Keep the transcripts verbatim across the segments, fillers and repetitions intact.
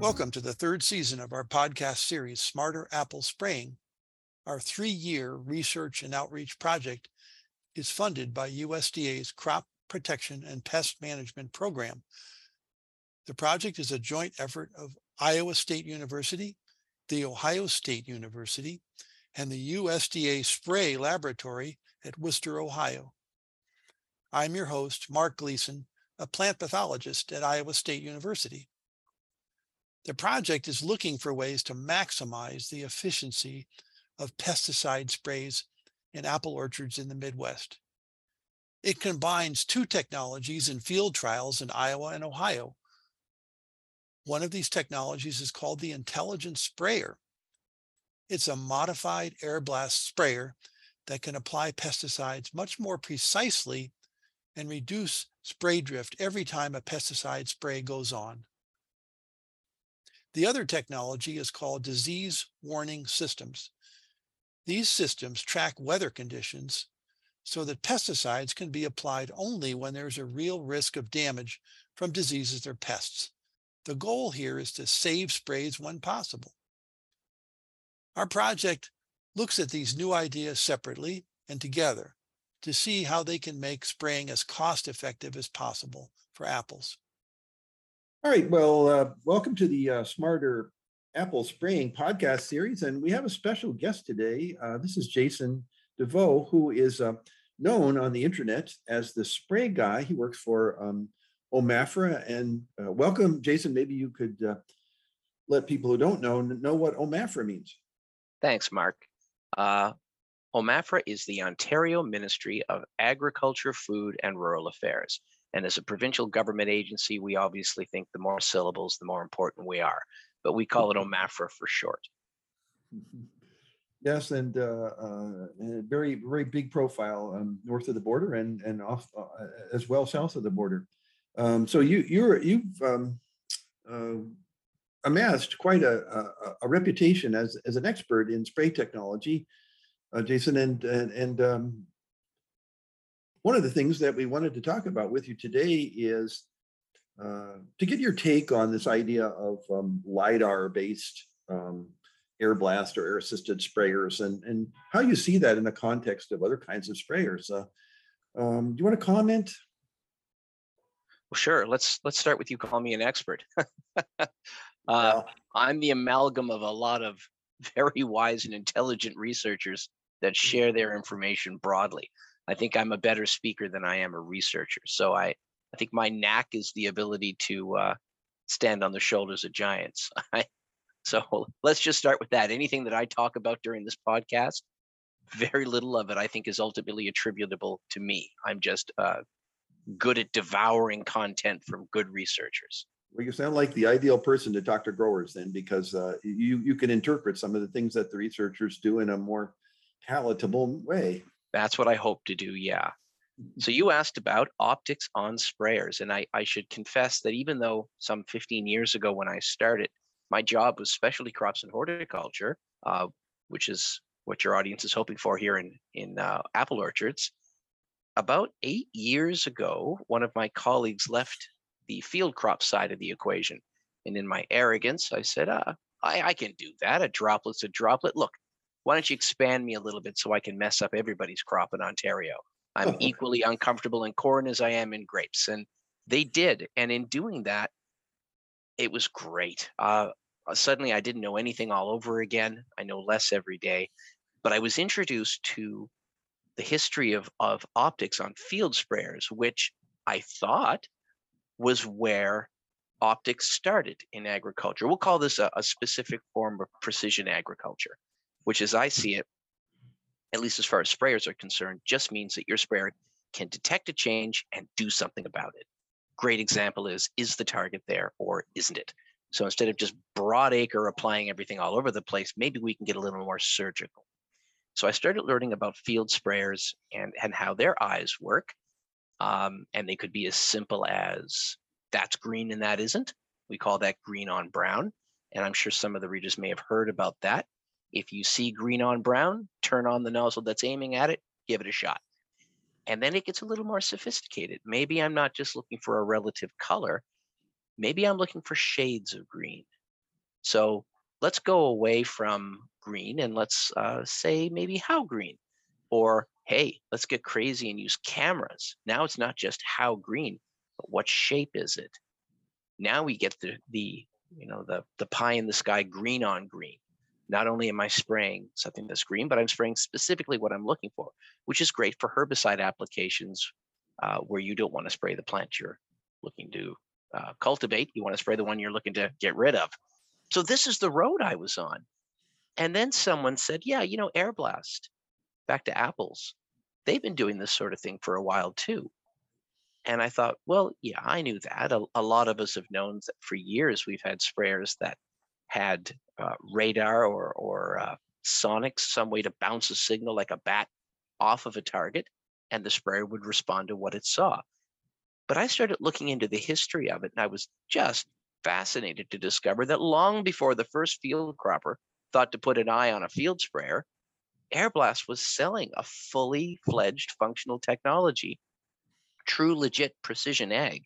Welcome to the third season of our podcast series, Smarter Apple Spraying. Our three-year research and outreach project is funded by U S D A's Crop Protection and Pest Management Program. The project is a joint effort of Iowa State University, the Ohio State University, and the U S D A Spray Laboratory at Worcester, Ohio. I'm your host, Mark Gleason, a plant pathologist at Iowa State University. The project is looking for ways to maximize the efficiency of pesticide sprays in apple orchards in the Midwest. It combines two technologies in field trials in Iowa and Ohio. One of these technologies is called the Intelligent Sprayer. It's a modified air blast sprayer that can apply pesticides much more precisely and reduce spray drift every time a pesticide spray goes on. The other technology is called disease warning systems. These systems track weather conditions so that pesticides can be applied only when there's a real risk of damage from diseases or pests. The goal here is to save sprays when possible. Our project looks at these new ideas separately and together to see how they can make spraying as cost-effective as possible for apples. All right, well, uh, welcome to the uh, Smarter Apple Spraying podcast series, and we have a special guest today. Uh, this is Jason Deveau, who is uh, known on the internet as the Spray Guy. He works for um, OMAFRA, and uh, welcome, Jason. Maybe you could uh, let people who don't know know what OMAFRA means. Thanks, Mark. Uh, OMAFRA is the Ontario Ministry of Agriculture, Food, and Rural Affairs. And as a provincial government agency, we obviously think the more syllables, the more important we are. But we call it OMAFRA for short. Yes, and uh, uh, very, very big profile um, north of the border and and off uh, as well south of the border. Um, so you you're you've um, uh, amassed quite a, a a reputation as as an expert in spray technology, uh, Jason, and and and. Um, One of the things that we wanted to talk about with you today is uh, to get your take on this idea of um, LIDAR-based um, air blast or air-assisted sprayers and, and how you see that in the context of other kinds of sprayers. Uh, um, do you want to comment? Well, sure. Let's let's start with you calling me an expert. uh, well, I'm the amalgam of a lot of very wise and intelligent researchers that share their information broadly. I think I'm a better speaker than I am a researcher. So I, I think my knack is the ability to uh, stand on the shoulders of giants. I, so let's just start with that. Anything that I talk about during this podcast, very little of it I think is ultimately attributable to me. I'm just uh, good at devouring content from good researchers. Well, you sound like the ideal person to talk to growers then, because uh, you, you can interpret some of the things that the researchers do in a more palatable way. That's what I hope to do, yeah. So you asked about optics on sprayers, and I, I should confess that even though some fifteen years ago when I started, my job was specialty crops and horticulture, uh, which is what your audience is hoping for here in, in uh, apple orchards. About eight years ago, one of my colleagues left the field crop side of the equation. And in my arrogance, I said, uh, I, I can do that. A droplet's a droplet. Look, why don't you expand me a little bit so I can mess up everybody's crop in Ontario? I'm equally uncomfortable in corn as I am in grapes. And they did. And in doing that, it was great. Uh, suddenly, I didn't know anything all over again. I know less every day. But I was introduced to the history of, of optics on field sprayers, which I thought was where optics started in agriculture. We'll call this a, a specific form of precision agriculture, which as I see it, at least as far as sprayers are concerned, just means that your sprayer can detect a change and do something about it. Great example is, is the target there or isn't it? So instead of just broad acre applying everything all over the place, maybe we can get a little more surgical. So I started learning about field sprayers and, and how their eyes work. Um, and they could be as simple as that's green and that isn't. We call that green on brown. And I'm sure some of the readers may have heard about that. If you see green on brown, turn on the nozzle that's aiming at it, give it a shot. And then it gets a little more sophisticated. Maybe I'm not just looking for a relative color. Maybe I'm looking for shades of green. So let's go away from green and let's uh, say maybe how green, or hey, let's get crazy and use cameras. Now it's not just how green, but what shape is it? Now we get the, the you know, the, the pie in the sky green on green. Not only am I spraying something that's green, but I'm spraying specifically what I'm looking for, which is great for herbicide applications uh, where you don't want to spray the plant you're looking to uh, cultivate. You want to spray the one you're looking to get rid of. So this is the road I was on. And then someone said, yeah, you know, air blast, back to apples. They've been doing this sort of thing for a while too. And I thought, well, yeah, I knew that. A, a lot of us have known that for years we've had sprayers that had uh, radar or, or uh, sonics, some way to bounce a signal like a bat off of a target, and the sprayer would respond to what it saw. But I started looking into the history of it, and I was just fascinated to discover that long before the first field cropper thought to put an eye on a field sprayer, Air Blast was selling a fully fledged functional technology, true legit precision ag,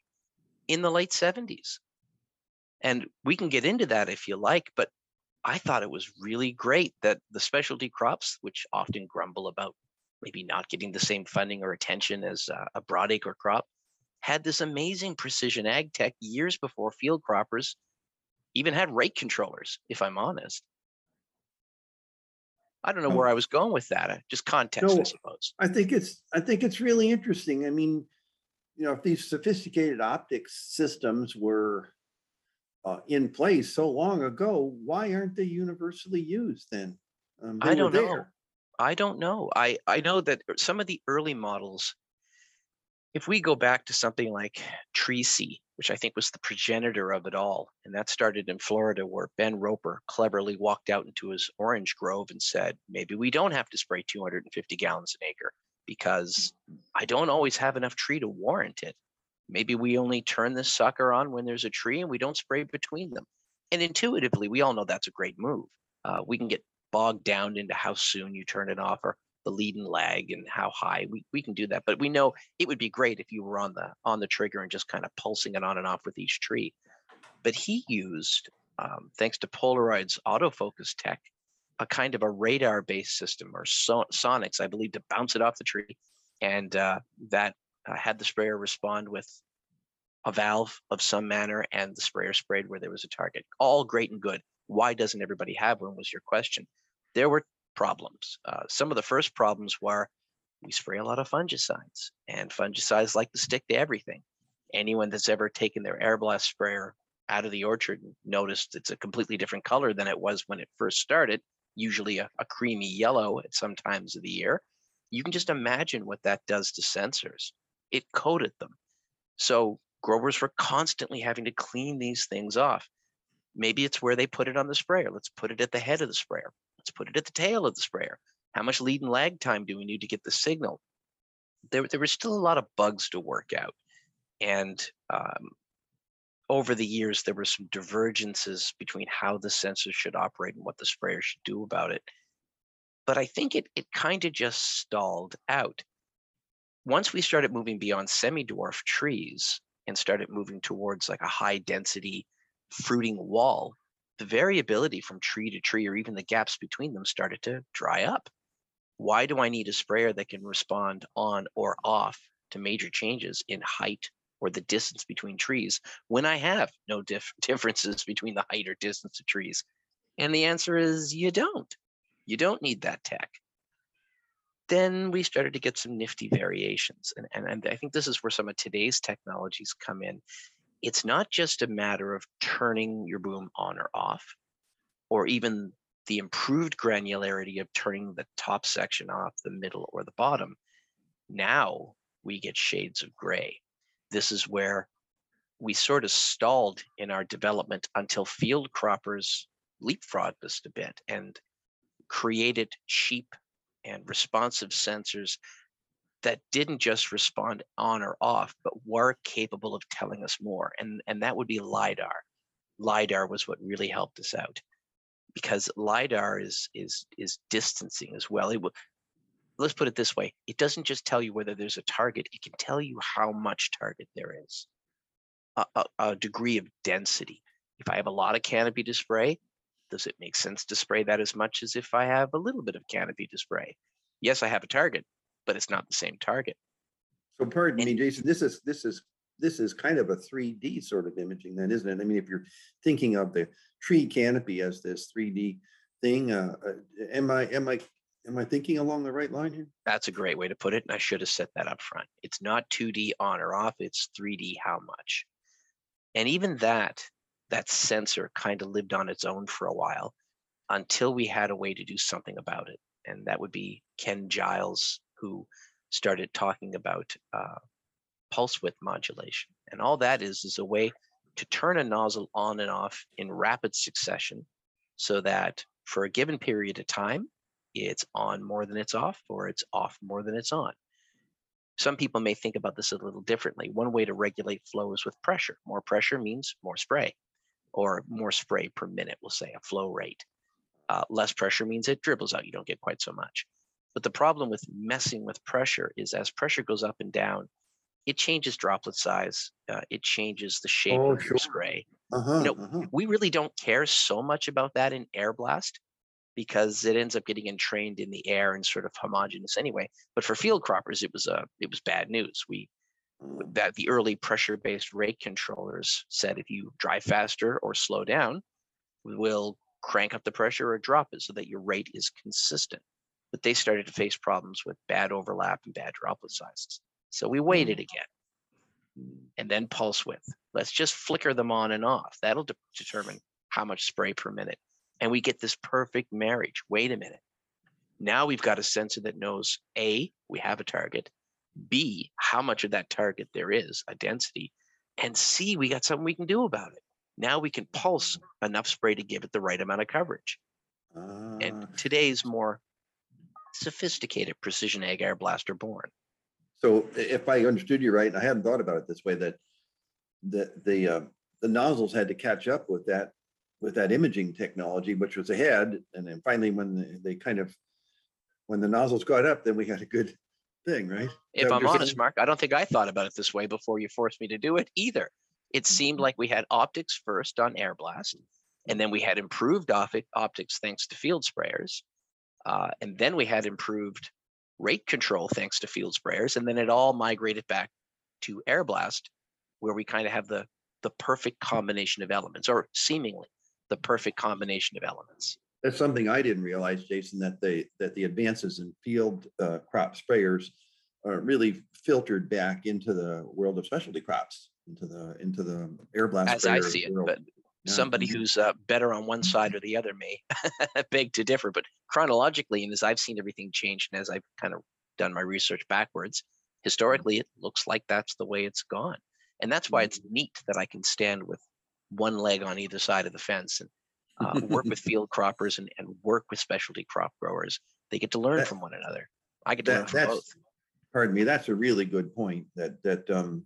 in the late seventies. And we can get into that if you like, but I thought it was really great that the specialty crops, which often grumble about maybe not getting the same funding or attention as a broadacre crop, had this amazing precision ag tech years before field croppers even had rate controllers, if I'm honest. I don't know where I was going with that. Just context, no, I suppose. I think it's I think it's really interesting. I mean, you know, if these sophisticated optics systems were Uh, in place so long ago, why aren't they universally used then? Um, I don't know. I don't know. I, I know that some of the early models, if we go back to something like Tree-C, which I think was the progenitor of it all, and that started in Florida where Ben Roper cleverly walked out into his orange grove and said, maybe we don't have to spray two hundred fifty gallons an acre because I don't always have enough tree to warrant it. Maybe we only turn this sucker on when there's a tree and we don't spray between them. And intuitively, we all know that's a great move. Uh, we can get bogged down into how soon you turn it off or the lead and lag and how high. We, we can do that. But we know it would be great if you were on the on the trigger and just kind of pulsing it on and off with each tree. But he used, um, thanks to Polaroid's autofocus tech, a kind of a radar-based system or so, sonics, I believe, to bounce it off the tree. And uh, that Uh, had the sprayer respond with a valve of some manner, and the sprayer sprayed where there was a target. All great and good. Why doesn't everybody have one was your question. There were problems. Uh, some of the first problems were we spray a lot of fungicides, and fungicides like to stick to everything. Anyone that's ever taken their air blast sprayer out of the orchard and noticed it's a completely different color than it was when it first started, usually a, a creamy yellow at some times of the year, you can just imagine what that does to sensors. It coated them. So growers were constantly having to clean these things off. Maybe it's where they put it on the sprayer. Let's put it at the head of the sprayer. Let's put it at the tail of the sprayer. How much lead and lag time do we need to get the signal? There, there were still a lot of bugs to work out. And um, over the years, there were some divergences between how the sensors should operate and what the sprayer should do about it. But I think it, it kind of just stalled out. Once we started moving beyond semi-dwarf trees and started moving towards like a high density fruiting wall, the variability from tree to tree or even the gaps between them started to dry up. Why do I need a sprayer that can respond on or off to major changes in height or the distance between trees when I have no dif- differences between the height or distance of trees? And the answer is you don't. You don't need that tech. Then we started to get some nifty variations. And, and, and I think this is where some of today's technologies come in. It's not just a matter of turning your boom on or off, or even the improved granularity of turning the top section off, the middle, or the bottom. Now we get shades of gray. This is where we sort of stalled in our development until field croppers leapfrogged us a bit and created cheap and responsive sensors that didn't just respond on or off, but were capable of telling us more. And, and that would be LIDAR. LIDAR was what really helped us out, because LIDAR is, is, is distancing as well. It will, let's put it this way. It doesn't just tell you whether there's a target. It can tell you how much target there is, a, a, a degree of density. If I have a lot of canopy to spray, Does it make sense to spray that as much as if I have a little bit of canopy to spray? Yes, I have a target, but it's not the same target. So pardon and, me, Jason, this is this is this is kind of a three D sort of imaging then, isn't it? I mean, if you're thinking of the tree canopy as this three D thing, uh, am I am I am I thinking along the right line here? That's a great way to put it, and I should have set that up front. It's not two D on or off, it's three D how much. And even that that sensor kind of lived on its own for a while until we had a way to do something about it. And that would be Ken Giles, who started talking about uh, pulse width modulation. And all that is, is a way to turn a nozzle on and off in rapid succession so that for a given period of time, it's on more than it's off, or it's off more than it's on. Some people may think about this a little differently. One way to regulate flow is with pressure. More pressure means more spray, or more spray per minute, we'll say, a flow rate. Uh, less pressure means it dribbles out. You don't get quite so much. But the problem with messing with pressure is as pressure goes up and down, it changes droplet size. Uh, it changes the shape oh, of your sure. spray. Uh-huh, you know, uh-huh. We really don't care so much about that in air blast because it ends up getting entrained in the air and sort of homogeneous anyway. But for field croppers, it was a, it was bad news. We that the early pressure-based rate controllers said if you drive faster or slow down, we'll crank up the pressure or drop it so that your rate is consistent. But they started to face problems with bad overlap and bad droplet sizes. So we waited again. And then pulse width. Let's just flicker them on and off. That'll de- determine how much spray per minute. And we get this perfect marriage. Wait a minute. Now we've got a sensor that knows A, we have a target, B, how much of that target there is, a density, and C, we got something we can do about it. Now we can pulse enough spray to give it the right amount of coverage. Uh, and today's more sophisticated precision ag air blast are born. So if I understood you right, and I hadn't thought about it this way, that the the, uh, the nozzles had to catch up with that with that imaging technology, which was ahead. And then finally, when they kind of, when the nozzles got up, then we had a good thing, right? If I'm honest, saying? Mark, I don't think I thought about it this way before you forced me to do it either. It seemed like we had optics first on air blast, and then we had improved optics thanks to field sprayers. Uh, and then we had improved rate control thanks to field sprayers. And then it all migrated back to air blast, where we kind of have the, the perfect combination of elements, or seemingly the perfect combination of elements. That's something I didn't realize, Jason, that they that the advances in field uh, crop sprayers are really filtered back into the world of specialty crops, into the into the air blast. As I see it, world. But yeah. Somebody who's uh, better on one side or the other may beg to differ. But chronologically, and as I've seen everything change, and as I've kind of done my research backwards, historically, it looks like that's the way it's gone, and that's why it's neat that I can stand with one leg on either side of the fence and. Uh, work with field croppers and, and work with specialty crop growers. They get to learn that, from one another. I get to that, learn from both. Pardon me, that's a really good point that that um,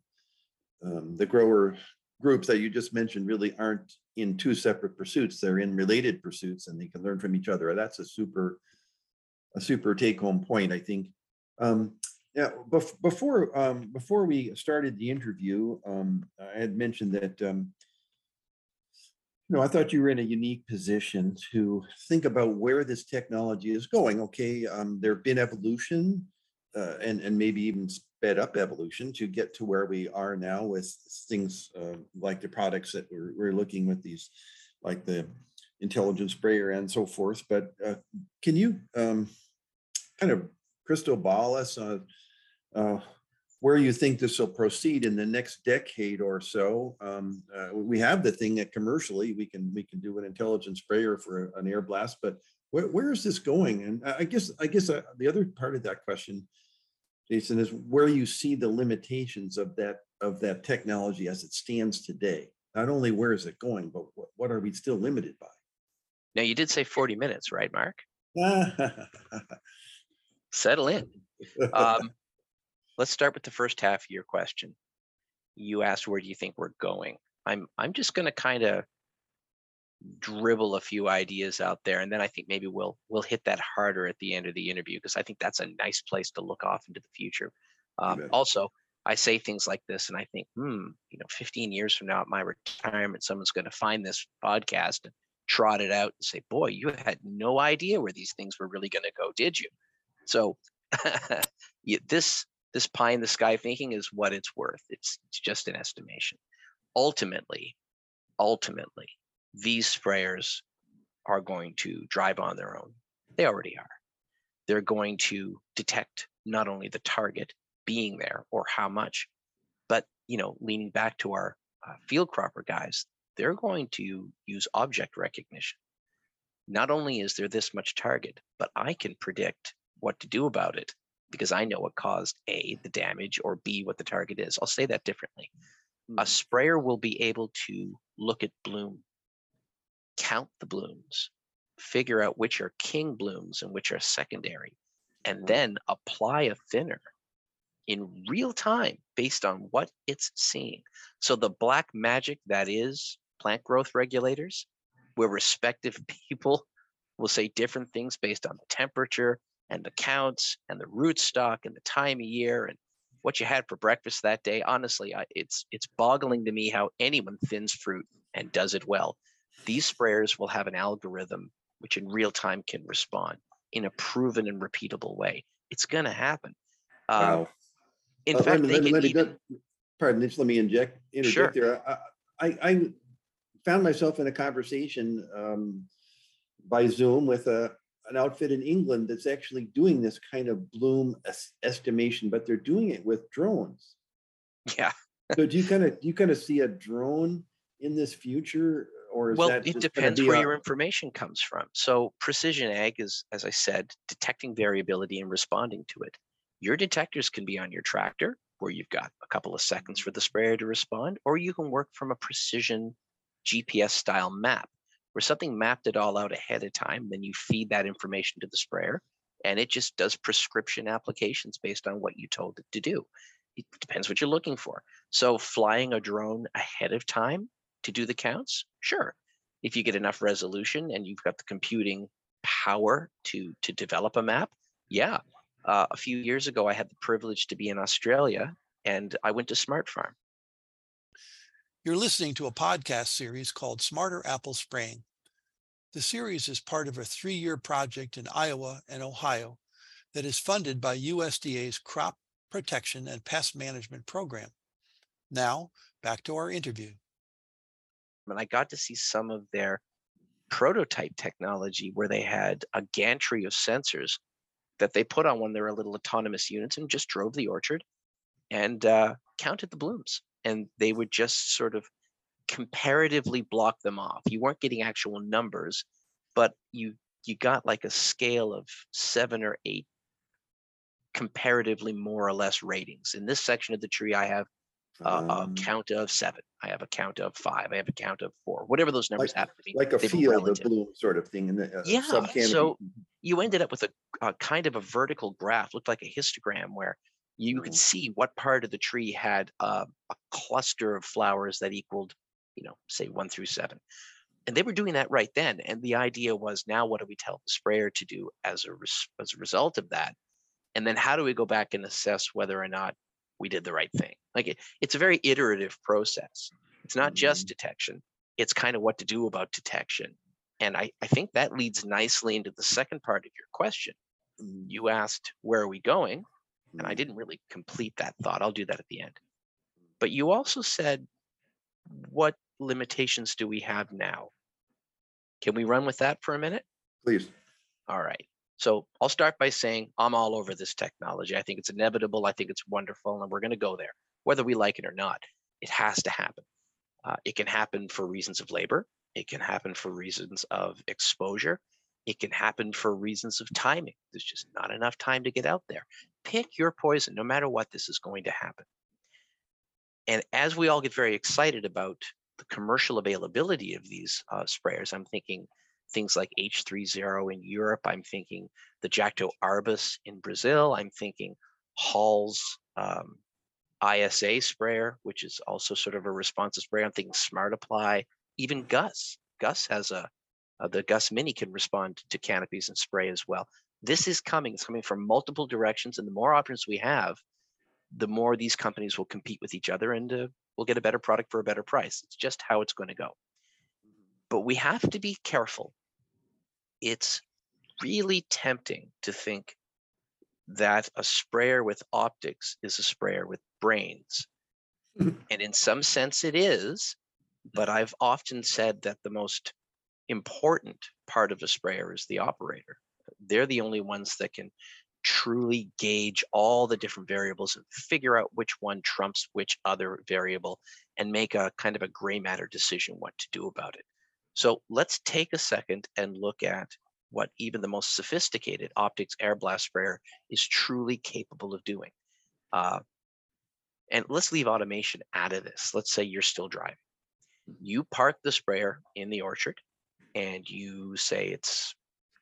um, the grower groups that you just mentioned really aren't in two separate pursuits. They're in related pursuits and they can learn from each other. That's a super, a super take-home point, I think. Um, yeah, bef- before, um, before we started the interview, um, I had mentioned that um, No, I thought you were in a unique position to think about where this technology is going. Okay, um, there have been evolution uh, and, and maybe even sped up evolution to get to where we are now with things uh, like the products that we're, we're looking with these, like the Intelligent Sprayer and so forth. But uh, can you um, kind of crystal ball us on uh, where you think this will proceed in the next decade or so? Um, uh, we have the thing that commercially we can we can do an intelligent sprayer for an air blast, but where, where is this going? And I guess I guess uh, the other part of that question, Jason, is where you see the limitations of that of that technology as it stands today. Not only where is it going, but what, what are we still limited by? Now you did say forty minutes, right, Mark? Settle in. Um, Let's start with the first half of your question. You asked, where do you think we're going? I'm I'm just going to kind of dribble a few ideas out there, and then I think maybe we'll we'll hit that harder at the end of the interview, because I think that's a nice place to look off into the future. Um, also, I say things like this, and I think, hmm, you know, fifteen years from now at my retirement, someone's going to find this podcast and trot it out and say, boy, you had no idea where these things were really going to go, did you? So this this pie in the sky thinking is what it's worth. It's, it's just an estimation. Ultimately, ultimately, these sprayers are going to drive on their own. They already are. They're going to detect not only the target being there or how much, but, you know, leaning back to our uh, field cropper guys, they're going to use object recognition. Not only is there this much target, but I can predict what to do about it because I know what caused A, the damage, or B, what the target is. I'll say that differently. Mm-hmm. A sprayer will be able to look at bloom, count the blooms, figure out which are king blooms and which are secondary, and then apply a thinner in real time based on what it's seeing. So the black magic that is plant growth regulators, where respective people will say different things based on the temperature and the counts and the rootstock and the time of year and what you had for breakfast that day. Honestly, I, it's it's boggling to me how anyone thins fruit and does it well. These sprayers will have an algorithm which in real time can respond in a proven and repeatable way. It's going to happen. Uh, wow. In uh, fact, let, they let, let even... me, pardon, just let me inject, interject sure. there. I, I, I found myself in a conversation um, by Zoom with a, an outfit in England that's actually doing this kind of bloom es estimation, but they're doing it with drones. Yeah. So do you kind of do you kind of see a drone in this future? Or is well, that it depends where up? your information comes from. So precision ag is, as I said, detecting variability and responding to it. Your detectors can be on your tractor where you've got a couple of seconds for the sprayer to respond, or you can work from a precision G P S style map where something mapped it all out ahead of time. Then you feed that information to the sprayer and it just does prescription applications based on what you told it to do. It depends what you're looking for. So flying a drone ahead of time to do the counts? Sure. If you get enough resolution and you've got the computing power to, to develop a map, yeah. Uh, a few years ago, I had the privilege to be in Australia and I went to SmartFarm. You're listening to a podcast series called Smarter Apple Spraying. The series is part of a three-year project in Iowa and Ohio that is funded by U S D A's Crop Protection and Pest Management Program. Now, back to our interview. And I got to see some of their prototype technology where they had a gantry of sensors that they put on one of their little autonomous units and just drove the orchard and uh, counted the blooms. And they would just sort of comparatively block them off. You weren't getting actual numbers, but you, you got like a scale of seven or eight comparatively more or less ratings. In this section of the tree, I have Uh, a count of seven. I have a count of five. I have a count of four. Whatever those numbers like, happen to be, like a field of bloom sort of thing. In the, uh, yeah. Sub-canopy. So you ended up with a, a kind of a vertical graph, looked like a histogram, where you mm. could see what part of the tree had uh, a cluster of flowers that equaled, you know, say one through seven. And they were doing that right then. And the idea was, now what do we tell the sprayer to do as a res as a result of that? And then how do we go back and assess whether or not we did the right thing? Like it, it's a very iterative process. It's not just detection. It's kind of what to do about detection. And I, I think that leads nicely into the second part of your question. You asked, where are we going? And I didn't really complete that thought. I'll do that at the end. But you also said, what limitations do we have now? Can we run with that for a minute? Please. All right. So I'll start by saying I'm all over this technology. I think it's inevitable. I think it's wonderful. And we're going to go there, whether we like it or not. It has to happen. Uh, it can happen for reasons of labor. It can happen for reasons of exposure. It can happen for reasons of timing. There's just not enough time to get out there. Pick your poison. No matter what, this is going to happen. And as we all get very excited about the commercial availability of these uh, sprayers, I'm thinking things like H thirty in Europe. I'm thinking the Jacto Arbus in Brazil. I'm thinking Hall's um, I S A sprayer, which is also sort of a responsive sprayer. I'm thinking Smart Apply, even Gus. Gus has a, uh, the Gus Mini can respond to canopies and spray as well. This is coming. It's coming from multiple directions. And the more options we have, the more these companies will compete with each other and uh, we'll get a better product for a better price. It's just how it's going to go. But we have to be careful. It's really tempting to think that a sprayer with optics is a sprayer with brains. Mm-hmm. And in some sense it is, but I've often said that the most important part of a sprayer is the operator. They're the only ones that can truly gauge all the different variables and figure out which one trumps which other variable and make a kind of a gray matter decision what to do about it. So let's take a second and look at what even the most sophisticated optics air blast sprayer is truly capable of doing. Uh, and let's leave automation out of this. Let's say you're still driving. You park the sprayer in the orchard and you say it's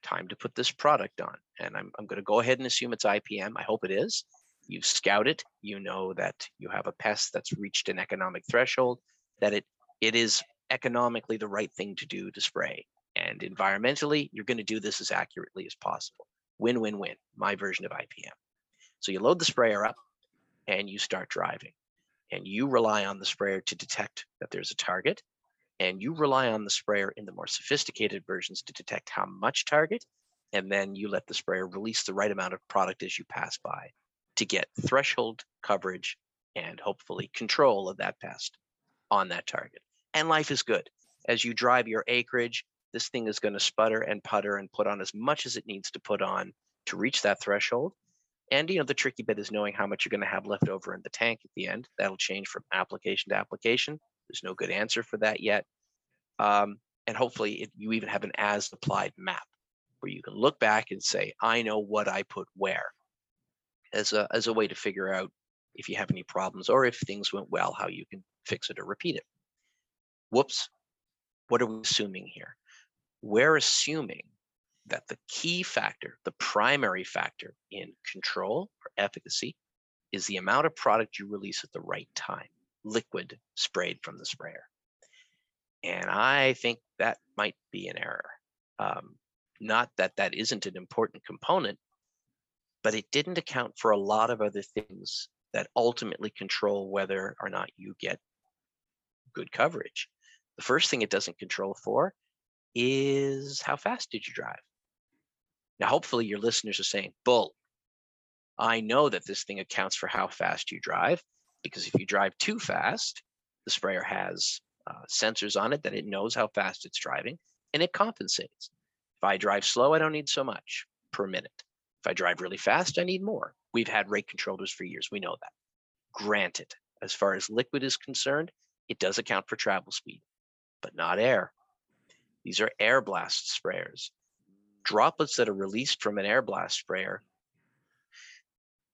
time to put this product on. And I'm, I'm going to go ahead and assume it's I P M. I hope it is. You scout it. You know that you have a pest that's reached an economic threshold, that it it is economically the right thing to do to spray. And environmentally, you're going to do this as accurately as possible. Win, win, win, my version of I P M. So you load the sprayer up and you start driving. And you rely on the sprayer to detect that there's a target. And you rely on the sprayer in the more sophisticated versions to detect how much target. And then you let the sprayer release the right amount of product as you pass by to get threshold coverage and hopefully control of that pest on that target. And life is good. As you drive your acreage, this thing is going to sputter and putter and put on as much as it needs to put on to reach that threshold. And, you know, the tricky bit is knowing how much you're going to have left over in the tank at the end. That'll change from application to application. There's no good answer for that yet. Um, and hopefully it, you even have an as applied map where you can look back and say, I know what I put where, as a, as a way to figure out if you have any problems or if things went well, how you can fix it or repeat it. Whoops. What are we assuming here? We're assuming that the key factor, the primary factor in control or efficacy, is the amount of product you release at the right time, liquid sprayed from the sprayer. And I think that might be an error. Um, not that that isn't an important component, but it didn't account for a lot of other things that ultimately control whether or not you get good coverage. The first thing it doesn't control for is how fast did you drive? Now, hopefully your listeners are saying, bull, I know that this thing accounts for how fast you drive, because if you drive too fast, the sprayer has uh, sensors on it that it knows how fast it's driving and it compensates. If I drive slow, I don't need so much per minute. If I drive really fast, I need more. We've had rate controllers for years. We know that. Granted, as far as liquid is concerned, it does account for travel speed, but not air. These are air blast sprayers. Droplets that are released from an air blast sprayer,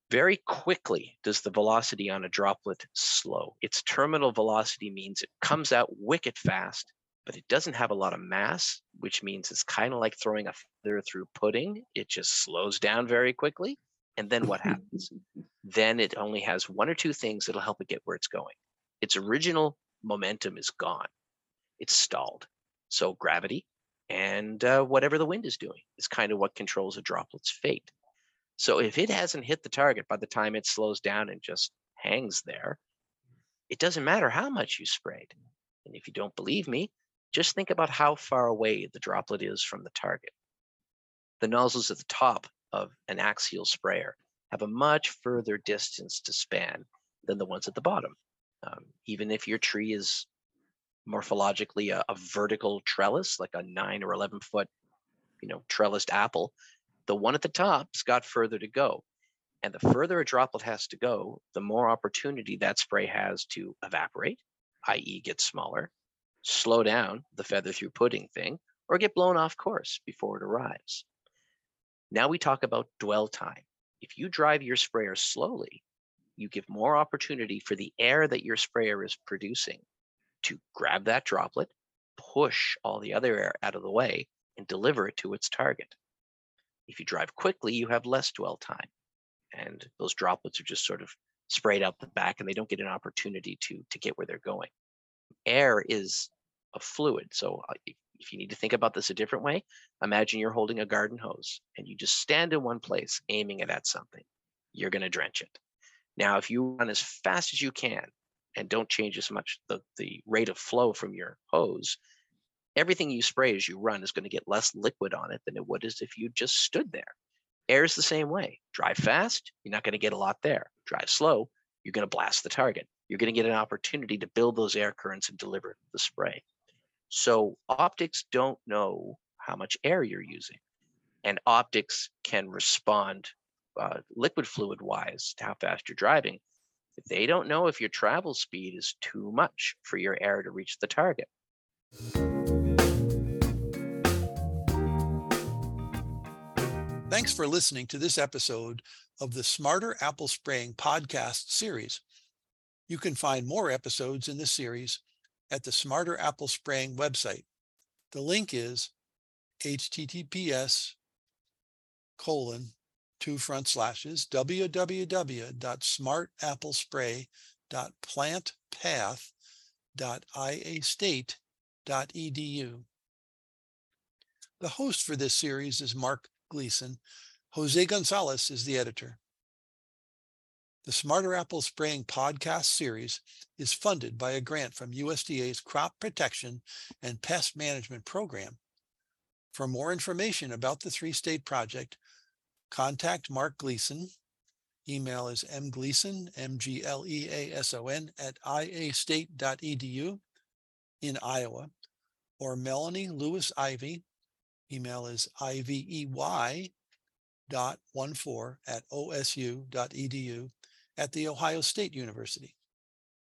very quickly does the velocity on a droplet slow. Its terminal velocity means it comes out wicked fast, but it doesn't have a lot of mass, which means it's kind of like throwing a feather through pudding. It just slows down very quickly. And then what happens? Then it only has one or two things that'll help it get where it's going. Its original momentum is gone. It's stalled. So gravity and uh, whatever the wind is doing is kind of what controls a droplet's fate. So if it hasn't hit the target by the time it slows down and just hangs there, it doesn't matter how much you sprayed. And if you don't believe me, just think about how far away the droplet is from the target. The nozzles at the top of an axial sprayer have a much further distance to span than the ones at the bottom. Um, even if your tree is morphologically a, a vertical trellis, like a nine or eleven foot, you know, trellised apple, the one at the top's got further to go. And the further a droplet has to go, the more opportunity that spray has to evaporate, that is get smaller, slow down, the feather through pudding thing, or get blown off course before it arrives. Now we talk about dwell time. If you drive your sprayer slowly, you give more opportunity for the air that your sprayer is producing to grab that droplet, push all the other air out of the way, and deliver it to its target. If you drive quickly, you have less dwell time, and those droplets are just sort of sprayed out the back, and they don't get an opportunity to, to get where they're going. Air is a fluid, so if you need to think about this a different way, imagine you're holding a garden hose, and you just stand in one place aiming it at something. You're going to drench it. Now, if you run as fast as you can, and don't change as much the, the rate of flow from your hose, everything you spray as you run is going to get less liquid on it than it would as if you just stood there. Air is the same way. Drive fast, you're not going to get a lot there. Drive slow, you're going to blast the target. You're going to get an opportunity to build those air currents and deliver the spray. So optics don't know how much air you're using, and optics can respond uh, liquid fluid wise to how fast you're driving. They don't know if your travel speed is too much for your air to reach the target. Thanks for listening to this episode of the Smarter Apple Spraying podcast series. You can find more episodes in this series at the Smarter Apple Spraying website. The link is https colon two front slashes w w w dot smart apple spray dot plant path dot i a state dot e d u. The host for this series is Mark Gleason. Jose Gonzalez is the editor. The Smarter Apple Spraying podcast series is funded by a grant from U S D A's Crop Protection and Pest Management Program. For more information about the three-state project, contact Mark Gleason. Email is mgleason, M G L E A S O N, at i a state dot e d u in Iowa, or Melanie Lewis-Ivy. Email is ivey dot one four at osu dot edu at the Ohio State University.